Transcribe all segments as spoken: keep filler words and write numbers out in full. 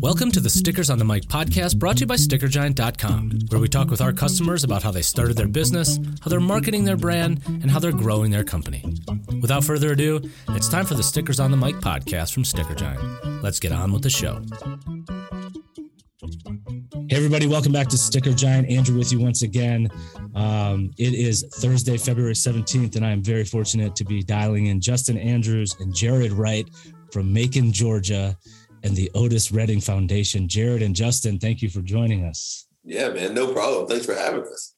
Welcome to the Stickers on the Mic podcast, brought to you by Sticker Giant dot com, where we talk with our customers about how they started their business, how they're marketing their brand, and how they're growing their company. Without further ado, it's time for the Stickers on the Mic podcast from Sticker Giant. Let's get on with the show. Hey everybody, welcome back to Sticker Giant. Andrew with you once again. Um, it is Thursday, February seventeenth, and I am very fortunate to be dialing in Justin Andrews and Jared Wright from Macon, Georgia, and the Otis Redding Foundation. Jared and Justin, thank you for joining us. Yeah, man, no problem. Thanks for having us.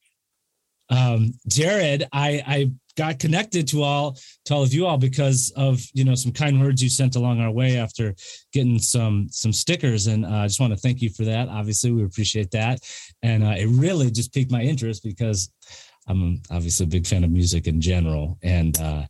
Um, Jared, I, I got connected to all to all of you all because of, you know, some kind words you sent along our way after getting some some stickers, and uh, I just want to thank you for that. Obviously, we appreciate that, and uh, it really just piqued my interest because I'm obviously a big fan of music in general, and uh,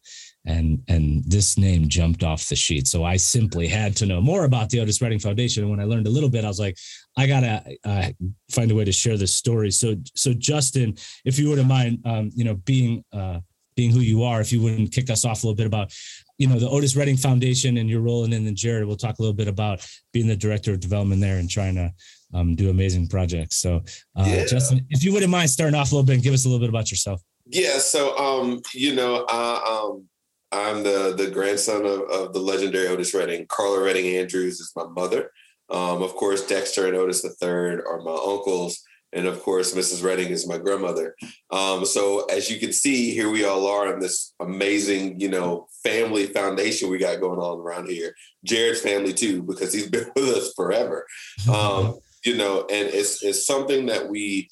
and and this name jumped off the sheet, so I simply had to know more about the Otis Redding Foundation. And when I learned a little bit, I was like, I gotta uh, find a way to share this story. So, so Justin, if you wouldn't mind, um, you know, being uh, being who you are, if you wouldn't kick us off a little bit about, you know, the Otis Redding Foundation and your role, and then Jared, we'll talk a little bit about being the director of development there and trying to um, do amazing projects. So, uh, yeah. Justin, if you wouldn't mind starting off a little bit and give us a little bit about yourself. Yeah. So, um, you know, I, um, I'm the the grandson of, of the legendary Otis Redding. Carla Redding Andrews is my mother. Um, of course, Dexter and Otis the Third are my uncles. And of course, Missus Redding is my grandmother. Um, so as you can see, here we all are in this amazing, you know, family foundation we got going on around here. Jared's family too, because he's been with us forever. Um, you know, and it's it's something that we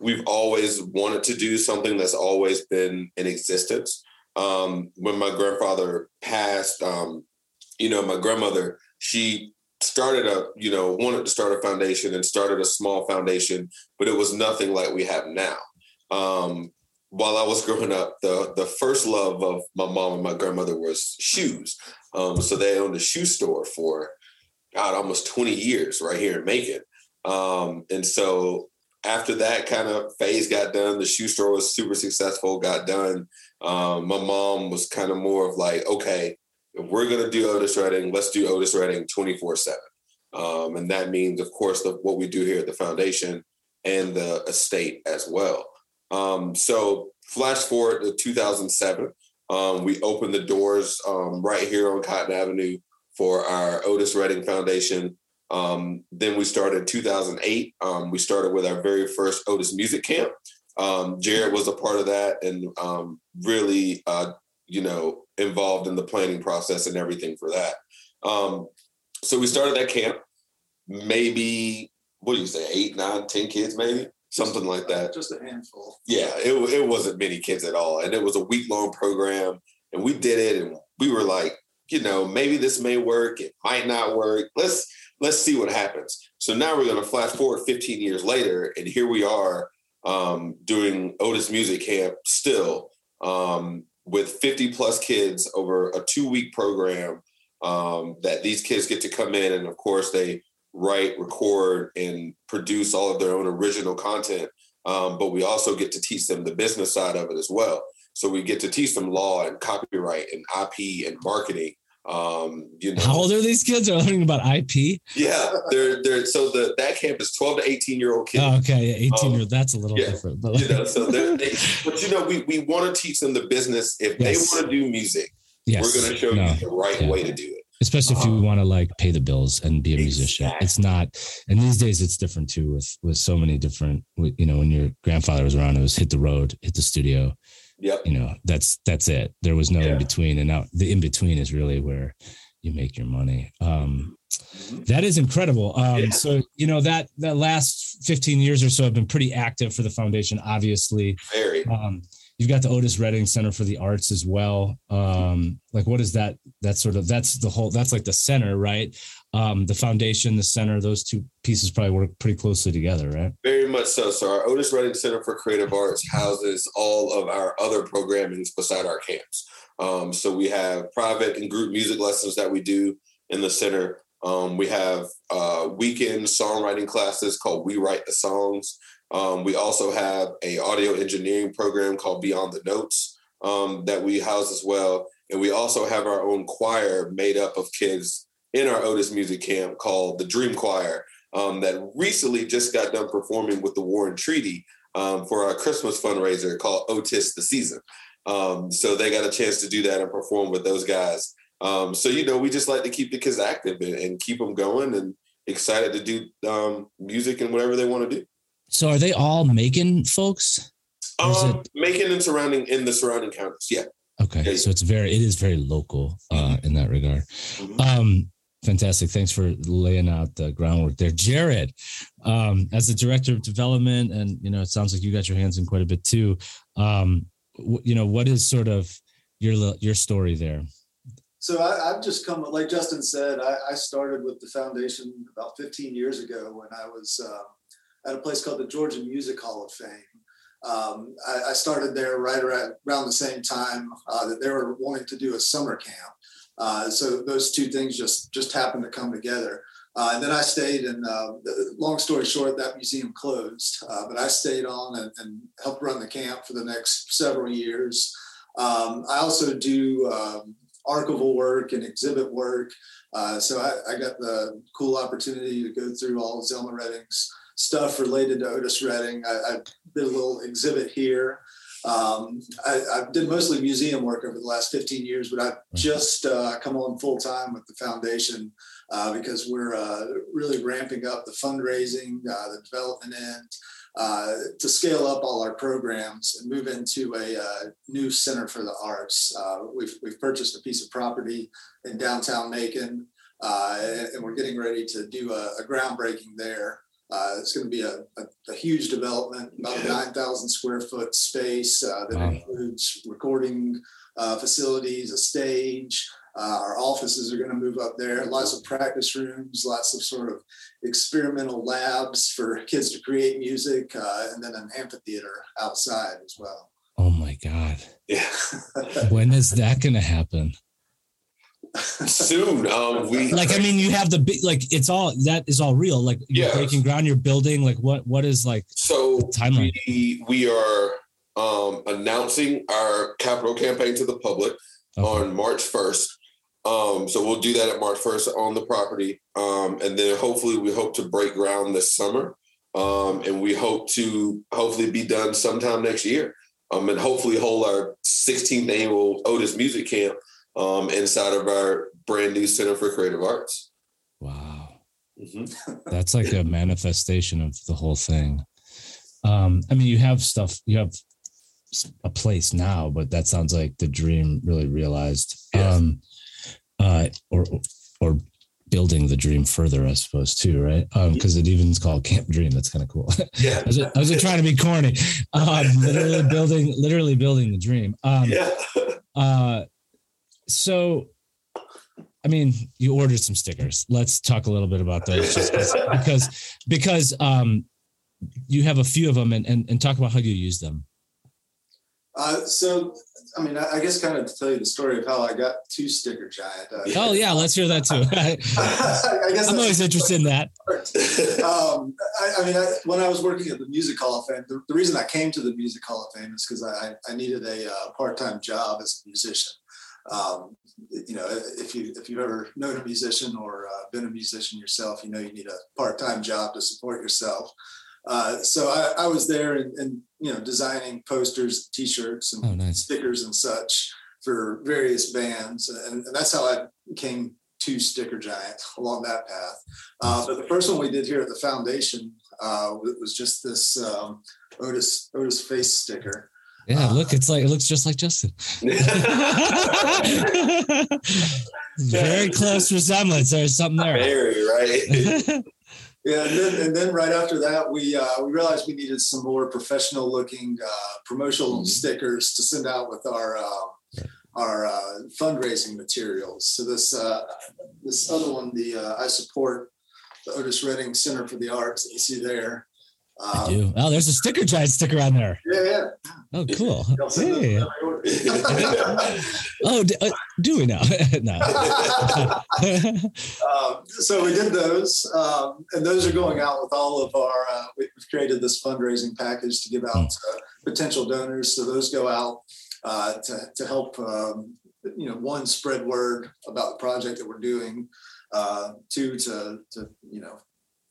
we've always wanted to do, something that's always been in existence. Um, when my grandfather passed, um, you know, my grandmother, she started a, you know, wanted to start a foundation and started a small foundation, but it was nothing like we have now. Um, while I was growing up, the the first love of my mom and my grandmother was shoes. Um, so they owned a shoe store for, God, almost twenty years right here in Macon. Um, and so after that kind of phase got done, the shoe store was super successful, got done. Um, my mom was kind of more of like, okay, if we're going to do Otis Redding, let's do Otis Redding twenty-four seven. Um, and that means, of course, the, what we do here at the foundation and the estate as well. Um, so flash forward to two thousand seven. Um, we opened the doors um, right here on Cotton Avenue for our Otis Redding Foundation. Um, then we started two thousand eight. Um, we started with our very first Otis Music Camp. Um, Jared was a part of that and um, really, uh, you know, involved in the planning process and everything for that. Um, so we started that camp, maybe, what do you say, eight, nine, ten kids, maybe? Something like that. Just a handful. Yeah, it it wasn't many kids at all. And it was a week-long program. And we did it, and we were like, you know, maybe this may work. It might not work. Let's let's see what happens. So now we're going to flash forward fifteen years later, and here we are um, doing Otis Music Camp still, um, with fifty plus kids over a two week program um, that these kids get to come in. And of course they write, record, and produce all of their own original content. Um, but we also get to teach them the business side of it as well. So we get to teach them law and copyright and I P and marketing. Um, you know, how old are these kids? Are learning about I P? Yeah, they're they're so the that camp is twelve to eighteen year old kids. Oh, okay, yeah, eighteen um, year old. That's a little yeah, different, but you know, so they're, they, but you know, we we want to teach them the business. If yes. they want to do music, yes. we're going to show no. you the right yeah. way to do it. Especially if you want to like pay the bills and be a exactly. musician. It's not, and these days it's different too with with so many different. You know, when your grandfather was around, it was hit the road, hit the studio. Yep. You know, that's, that's it. There was no yeah. in between, and now the in between is really where you make your money. Um, that is incredible. Um, yeah. So, you know, that, that last fifteen years or so have been pretty active for the foundation, obviously. Very. Um, you've got the Otis Redding Center for the Arts as well. Um, like, what is that? That's sort of, that's the whole, that's like the center, right? Um, the foundation, the center, those two pieces probably work pretty closely together, right? Very much so. So our Otis Redding Center for Creative Arts houses all of our other programmings beside our camps. Um, so we have private and group music lessons that we do in the center. Um, we have uh, weekend songwriting classes called We Write the Songs. Um, we also have an audio engineering program called Beyond the Notes um, that we house as well. And we also have our own choir made up of kids in our Otis music camp called the Dream Choir, um, that recently just got done performing with the War and Treaty um, for our Christmas fundraiser called Otis the Season. Um, so they got a chance to do that and perform with those guys. Um, so, you know, we just like to keep the kids active and, and keep them going and excited to do um, music and whatever they want to do. So are they all Macon folks? Um, it... Macon and surrounding in the surrounding counties. Yeah. Okay. Yeah, yeah. So it's very, it is very local uh, in that regard. Mm-hmm. Um, Fantastic. Thanks for laying out the groundwork there. Jared, um, as the director of development, and, you know, it sounds like you got your hands in quite a bit too. Um, w- you know, what is sort of your, your story there? So I, I've just come, like Justin said, I, I started with the foundation about fifteen years ago when I was uh, at a place called the Georgia Music Hall of Fame. Um, I, I started there right around, around the same time uh, that they were wanting to do a summer camp. Uh, so those two things just, just happened to come together. Uh, and then I stayed, and uh, long story short, that museum closed, uh, but I stayed on and, and helped run the camp for the next several years. Um, I also do um, archival work and exhibit work. Uh, so I, I got the cool opportunity to go through all of Zelma Redding's stuff related to Otis Redding. I, I did a little exhibit here. Um, I, I did mostly museum work over the last fifteen years, but I've just uh, come on full time with the foundation uh, because we're uh, really ramping up the fundraising, uh, the development end, uh, to scale up all our programs and move into a uh, new center for the arts. Uh, we've we've purchased a piece of property in downtown Macon, uh, and, and we're getting ready to do a, a groundbreaking there. Uh, it's going to be a, a, a huge development, about a nine thousand square foot space uh, that wow. includes recording uh, facilities, a stage. Uh, our offices are going to move up there. Lots of practice rooms, lots of sort of experimental labs for kids to create music, uh, and then an amphitheater outside as well. Oh my God! Yeah. When is that going to happen? Soon. Um, we like. I mean, you have the big. Like, it's all that is all real. Like, you're yeah. breaking ground. You're building. Like, what? What is like? So the timeline? We we are um, announcing our capital campaign to the public okay. on March first. Um, so we'll do that at March first on the property, um, and then hopefully we hope to break ground this summer, um, and we hope to hopefully be done sometime next year, um, and hopefully hold our sixteenth annual Otis Music Camp. Um, inside of our brand new Center for Creative Arts. Wow. Mm-hmm. That's like a manifestation of the whole thing. Um, I mean, you have stuff, you have a place now, but that sounds like the dream really realized, yes. um, uh, or, or building the dream further, I suppose too. Right. Um, cause it even's called Camp Dream. That's kind of cool. Yeah. I was, I was just trying to be corny. Um, literally building, literally building the dream. Um, yeah. uh, So, I mean, you ordered some stickers. Let's talk a little bit about those, just because because um, you have a few of them, and, and, and talk about how you use them. Uh, so, I mean, I, I guess kind of to tell you the story of how I got to Sticker Giant. Uh, oh yeah, let's hear that too. I, I guess I'm always interested in that. um, I, I mean, I, when I was working at the Music Hall of Fame, the, the reason I came to the Music Hall of Fame is because I, I needed a uh, part-time job as a musician. Um, you know, if you, if you've ever known a musician or uh, been a musician yourself, you know, you need a part-time job to support yourself. Uh, so I, I was there and, and, you know, designing posters, t-shirts and oh, nice. stickers and such for various bands. And, and that's how I came to Sticker Giant, along that path. Uh, but the first one we did here at the foundation, uh, was just this, um, Otis, Otis face sticker. Yeah, look, it's like it looks just like Justin. Very close resemblance. There's something there. Very right. Yeah, and then, and then right after that, we uh, we realized we needed some more professional looking uh, promotional mm-hmm. stickers to send out with our uh, our uh, fundraising materials. So this uh, this other one, the uh, I support the Otis Redding Center for the Arts. You see there. Um, I do. Oh, there's a Sticker Giant sticker on there. Yeah, yeah. Oh, cool. Hey. oh, do, uh, do we now? No. um, so we did those, um, and those are going out with all of our. Uh, we've created this fundraising package to give out oh. to potential donors. So those go out uh, to to help um, you know one spread word about the project that we're doing. uh, too, to, to, you know,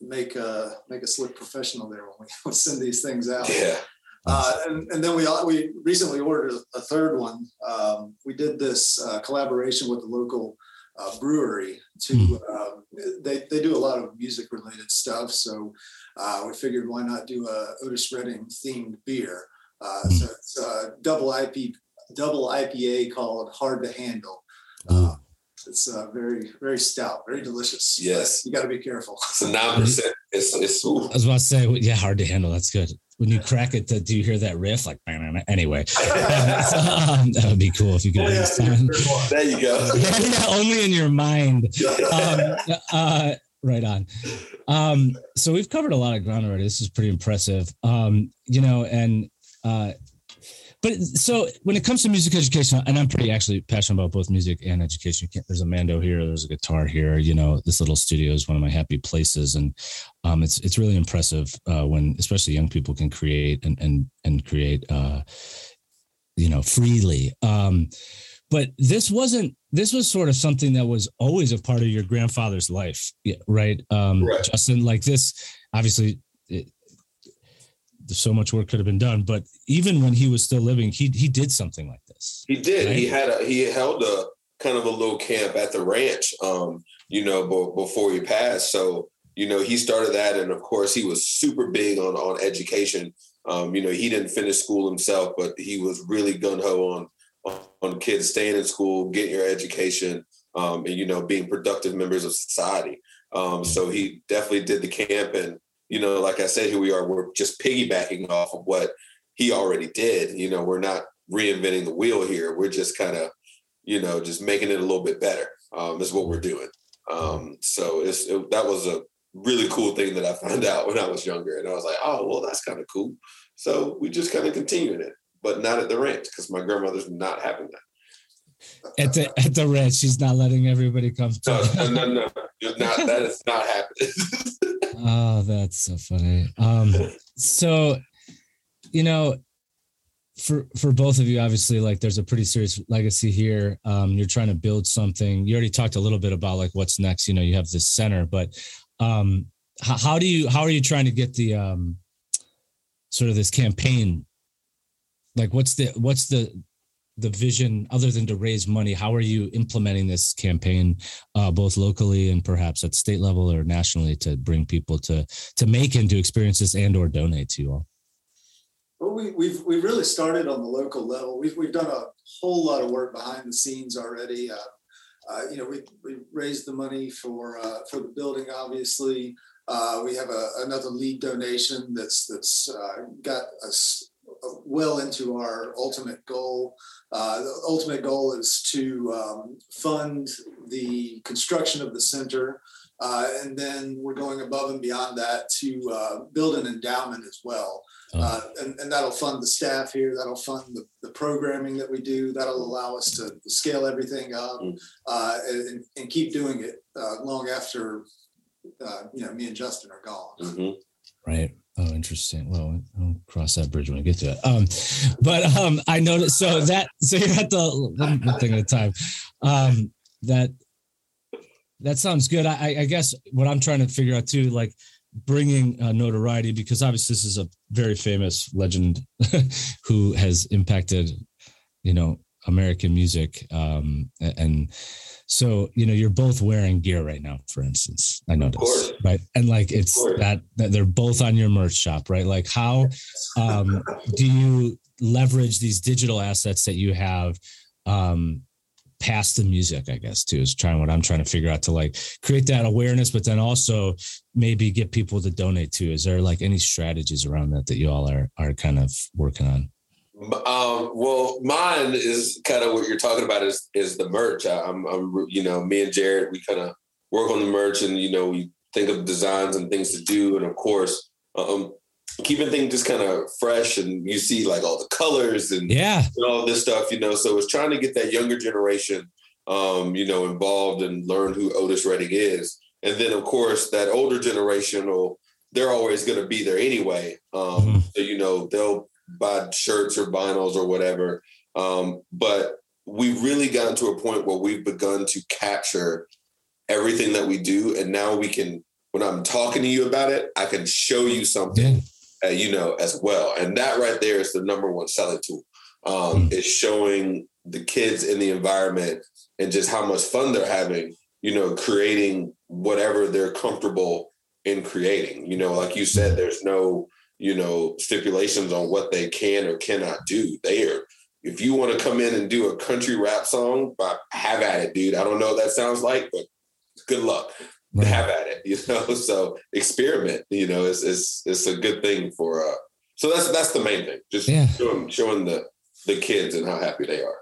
make a, make a slick professional there when we send these things out. Yeah. Uh, and, and then we we recently ordered a third one. Um, we did this uh, collaboration with the local uh, brewery. To um, they they do a lot of music related stuff, so uh, we figured why not do a Otis Redding themed beer. Uh, so it's a double I P double I P A called Hard to Handle. Uh, It's uh, very, very stout, very delicious. Yes. You got to be careful. It's a nine percent. It's, it's, ooh. I was about to say, yeah, Hard to Handle. That's good. When you crack it, do you hear that riff? Like, anyway. so, um, that would be cool if you could. Yeah, there you go. Yeah, only in your mind. Um, uh, right on. Um, so we've covered a lot of ground already. This is pretty impressive. Um, you know, and... Uh, But so when it comes to music education, and I'm pretty actually passionate about both music and education. There's a Mando here. There's a guitar here. You know, this little studio is one of my happy places. And um, it's it's really impressive uh, when especially young people can create and and, and create, uh, you know, freely. Um, but this wasn't this was sort of something that was always a part of your grandfather's life. Right. Um, right. Justin, like this, obviously, it, so much work could have been done, but even when he was still living, he he did something like this. He did. Right? He had a he held a kind of a little camp at the ranch, um, you know, b- before he passed. So you know, he started that, and of course, he was super big on on education. Um, you know, he didn't finish school himself, but he was really gung ho on, on on kids staying in school, getting your education, um, and you know, being productive members of society. Um, so he definitely did the camp and. You know, like I said, here we are, we're just piggybacking off of what he already did. You know, we're not reinventing the wheel here. We're just kind of, you know, just making it a little bit better um, is what we're doing. Um, so it's, it, that was a really cool thing that I found out when I was younger. And I was like, oh, well, that's kind of cool. So we just kind of continuing it, but not at the ranch because my grandmother's not having that. At the at the ranch, she's not letting everybody come to. No, no, no, no. Not, that is not happening. Oh, that's so funny. Um, so, you know, for for both of you, obviously, like there's a pretty serious legacy here. Um, you're trying to build something. You already talked a little bit about like what's next. You know, you have this center, but um, how, how do you how are you trying to get the um, sort of this campaign? Like, what's the what's the the vision other than to raise money? How are you implementing this campaign uh, both locally and perhaps at state level or nationally to bring people to, to make and to experience this and or donate to you all? Well, we, we've, we really started on the local level. We've, we've done a whole lot of work behind the scenes already. Uh, uh, you know, we, we raised the money for, uh, for the building, obviously. Uh, we have a, another lead donation that's, that's uh, got us well into our ultimate goal. Uh, the ultimate goal is to um, fund the construction of the center. Uh, and then we're going above and beyond that to uh, build an endowment as well. Uh, and, and that'll fund the staff here. That'll fund the, the programming that we do. That'll allow us to scale everything up uh, and, and keep doing it uh, long after, uh, you know, me and Justin are gone. Mm-hmm. Right. Oh, interesting. Well, I'll cross that bridge when we get to it. Um, but um, I noticed, so that, so you're at the one thing at a time. Um, that, that sounds good. I, I guess what I'm trying to figure out too, like bringing uh, notoriety, because obviously this is a very famous legend who has impacted, you know, American music. Um, and so, you know, you're both wearing gear right now, for instance, I noticed, right? And like, it's that, that they're both on your merch shop, right? Like how um, do you leverage these digital assets that you have um, past the music, I guess, too, is trying what I'm trying to figure out to like create that awareness, but then also maybe get people to donate to. Is there like any strategies around that, that you all are, are kind of working on? Um, well, mine is kind of what you're talking about is, is the merch. I, I'm, I'm, you know, me and Jared, we kind of work on the merch and, you know, we think of designs and things to do. And of course, um, keeping things just kind of fresh and you see like all the colors and, yeah. and all this stuff, you know, so it's trying to get that younger generation, um, you know, involved and learn who Otis Redding is. And then of course that older generation, will, they're always going to be there anyway. Um, mm-hmm. so, you know, they'll, buy shirts or vinyls or whatever. Um, but we've really gotten to a point where we've begun to capture everything that we do. And now we can, when I'm talking to you about it, I can show you something, uh, you know, as well. And that right there is the number one selling tool. Um, mm. Is showing the kids in the environment and just how much fun they're having, you know, creating whatever they're comfortable in creating. You know, like you said, there's no, you know, stipulations on what they can or cannot do. They are, if you want to come in and do a country rap song, have at it, dude. I don't know what that sounds like, but good luck. Right. Have at it, you know? So experiment, you know, it's, it's, it's a good thing for, uh, so that's, that's the main thing. Just yeah. showing, showing the, the kids and how happy they are.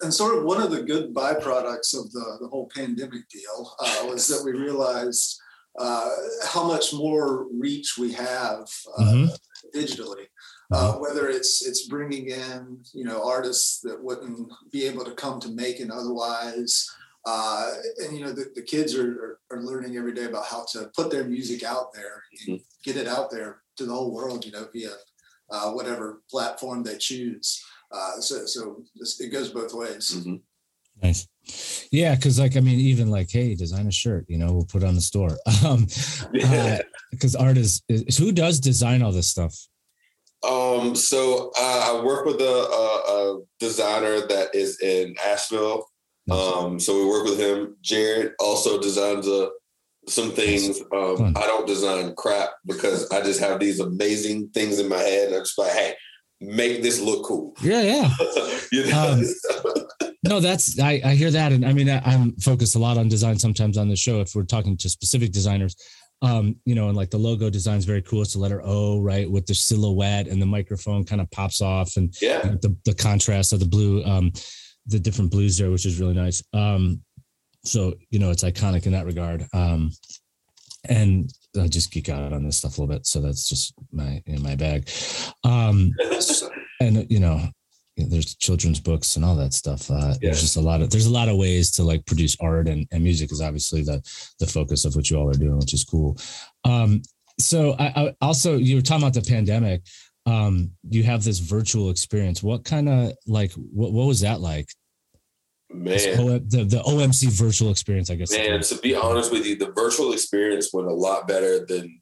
And sort of one of the good byproducts of the, the whole pandemic deal uh, was that we realized uh, how much more reach we have uh, mm-hmm. digitally. Uh, whether it's it's bringing in, you know, artists that wouldn't be able to come to Macon otherwise. Uh, and, you know, the, the kids are, are learning every day about how to put their music out there and mm-hmm. get it out there to the whole world, you know, via uh, whatever platform they choose. Uh, so so this, it goes both ways. Mm-hmm. Nice. Yeah, because like, I mean, even like, hey, design a shirt, you know, we'll put it on the store. Um, yeah. Because uh, art is, is, who does design all this stuff? Um, so uh, I work with a, a, a designer that is in Asheville. Nice. Um, so we work with him. Jared also designs a, some things. Nice. Um, I don't design crap because I just have these amazing things in my head. I'm just like, hey, make this look cool. Yeah, yeah. You know? um, no, that's, I, I hear that. And I mean, I, I'm focused a lot on design sometimes on the show if we're talking to specific designers. Um, you know, and like the logo design is very cool. It's the letter O, right, with the silhouette and the microphone kind of pops off, and yeah. the, the contrast of the blue, um, the different blues there, which is really nice. Um, so, you know, it's iconic in that regard. Um, and I just geek out on this stuff a little bit. So that's just my, in my bag. Um, and, you know, there's children's books and all that stuff. Uh, yeah. There's just a lot of, there's a lot of ways to like produce art, and, and music is obviously the, the focus of what you all are doing, which is cool. Um, so I, I also, you were talking about the pandemic. Um, you have this virtual experience. What kind of like, what, what was that like? Man, o- the, the O M C virtual experience, I guess. Man, to be honest with you, the virtual experience went a lot better than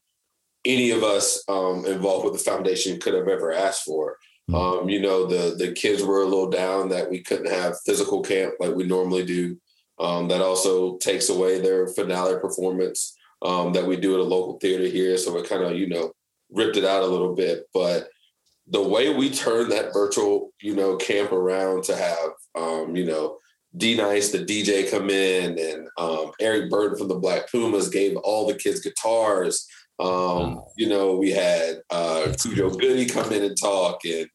any of us um, involved with the foundation could have ever asked for. Um, you know, the, the kids were a little down that we couldn't have physical camp like we normally do. Um, that also takes away their finale performance um, that we do at a local theater here. So it kind of, you know, ripped it out a little bit. But the way we turned that virtual, you know, camp around to have, um, you know, D Nice, the D J, come in, and um, Eric Burton from the Black Pumas gave all the kids guitars. Um, wow. You know, we had uh, Cujo Goody come in and talk, and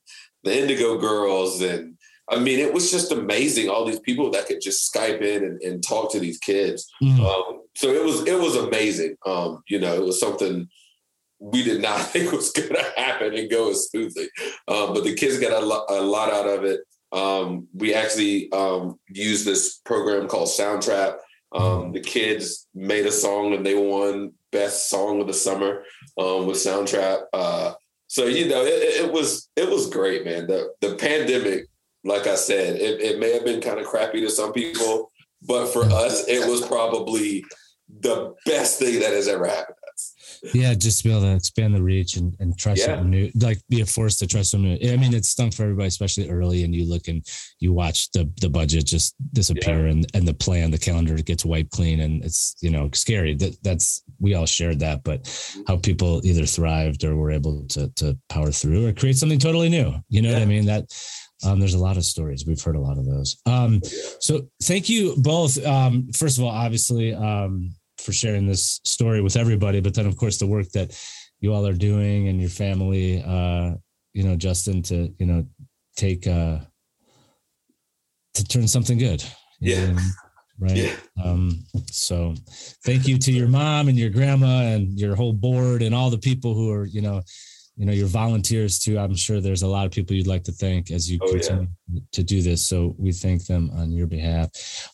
the Indigo Girls. And I mean, it was just amazing. All these people that could just Skype in and, and talk to these kids. Mm. Um, so it was, it was amazing. Um, you know, it was something we did not think was going to happen and go as smoothly. Um, but the kids got a, lo- a lot out of it. Um, we actually um, used this program called Soundtrap. Um, the kids made a song and they won Best Song of the Summer um, with Soundtrap. Uh, so, you know, it, it was it was great, man. The the pandemic, like I said, it, it may have been kind of crappy to some people, but for us, it was probably the best thing that has ever happened to us. Yeah, just to be able to expand the reach and, and try yeah. something new, like be a force to try something new. I mean, it stunk for everybody, especially early, and you look and you watch the the budget just disappear yeah. and, and the plan, the calendar gets wiped clean, and it's, you know, scary. That that's, we all shared that, but how people either thrived or were able to to power through or create something totally new. You know yeah. what I mean? That Um, there's a lot of stories. We've heard a lot of those. Um, so thank you both. Um, first of all, obviously, um, for sharing this story with everybody, but then of course the work that you all are doing and your family, uh, you know, Justin, to, you know, take, uh, to turn something good. Yeah. Know, right. Yeah. Um, so thank you to your mom and your grandma and your whole board and all the people who are, you know, you know, your volunteers too. I'm sure there's a lot of people you'd like to thank as you oh, continue yeah. to do this. So we thank them on your behalf.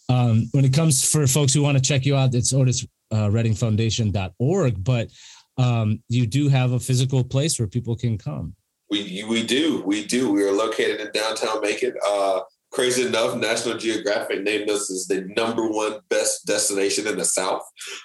Um, when it comes for folks who want to check you out, it's Otis uh, Redding Foundation dot org, but um, you do have a physical place where people can come. We, we do. We do. We are located in downtown Macon. Uh, Crazy enough, National Geographic named us as the number one best destination in the South.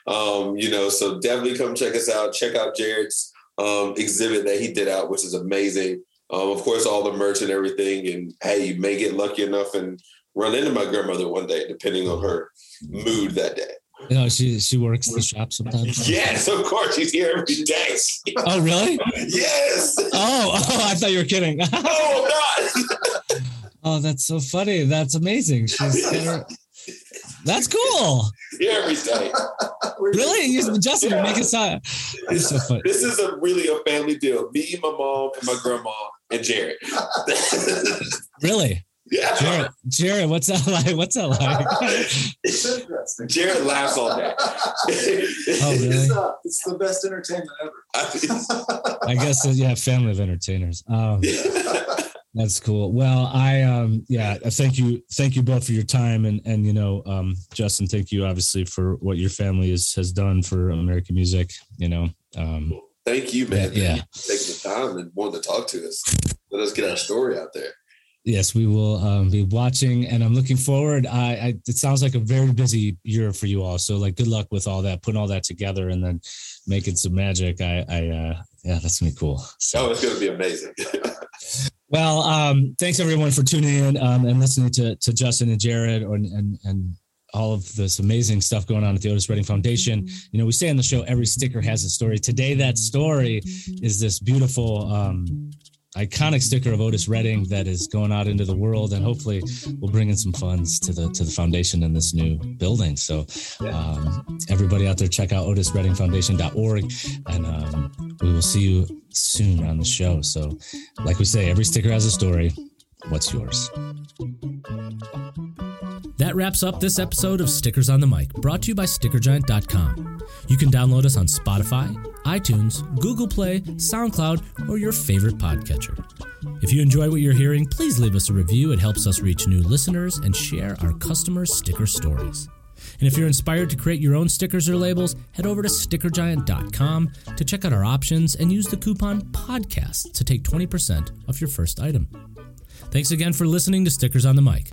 Um, you know, so definitely come check us out. Check out Jared's um, exhibit that he did out, which is amazing. Um, of course, all the merch and everything. And hey, you may get lucky enough and run into my grandmother one day, depending on her mood that day. You know, she she works the shop sometimes. Yes, of course. She's here every day. Oh, really? Yes. Oh, oh, I thought you were kidding. Oh, I'm not. Oh, that's so funny. That's amazing. She's there. That's cool. Yeah, every day. Really? You, Justin, yeah. Make it sound. It's so funny. This is a really a family deal. Me, my mom, and my grandma, and Jared. Really? Yeah. Jared, Jared, what's that like? What's that like? It's interesting. Jared laughs all day. Oh, really? It's, uh, it's the best entertainment ever. I guess, yeah, family of entertainers. Um, that's cool. Well, I, um, yeah, thank you. Thank you both for your time. And, and you know, um, Justin, thank you, obviously, for what your family is, has done for American music, you know. Um, thank you, man. Yeah. yeah. Taking the time and wanting to talk to us. Let us get our story out there. Yes, we will um, be watching, and I'm looking forward. I, I it sounds like a very busy year for you all. So, like, good luck with all that, putting all that together, and then making some magic. I, I uh, yeah, that's gonna be cool. So oh, it's gonna be amazing. Well, um, thanks everyone for tuning in um, and listening to to Justin and Jared, or, and and. all of this amazing stuff going on at the Otis Redding Foundation. You know, we say on the show, every sticker has a story. Today, that story is this beautiful, um, iconic sticker of Otis Redding that is going out into the world, and hopefully we'll bring in some funds to the to the foundation in this new building. So um, everybody out there, check out otis redding foundation dot org, and um, we will see you soon on the show. So like we say, every sticker has a story. What's yours? That wraps up this episode of Stickers on the Mic, brought to you by sticker giant dot com. You can download us on Spotify, iTunes, Google Play, SoundCloud, or your favorite podcatcher. If you enjoy what you're hearing, please leave us a review. It helps us reach new listeners and share our customers' sticker stories. And if you're inspired to create your own stickers or labels, head over to sticker giant dot com to check out our options and use the coupon PODCAST to take twenty percent off your first item. Thanks again for listening to Stickers on the Mic.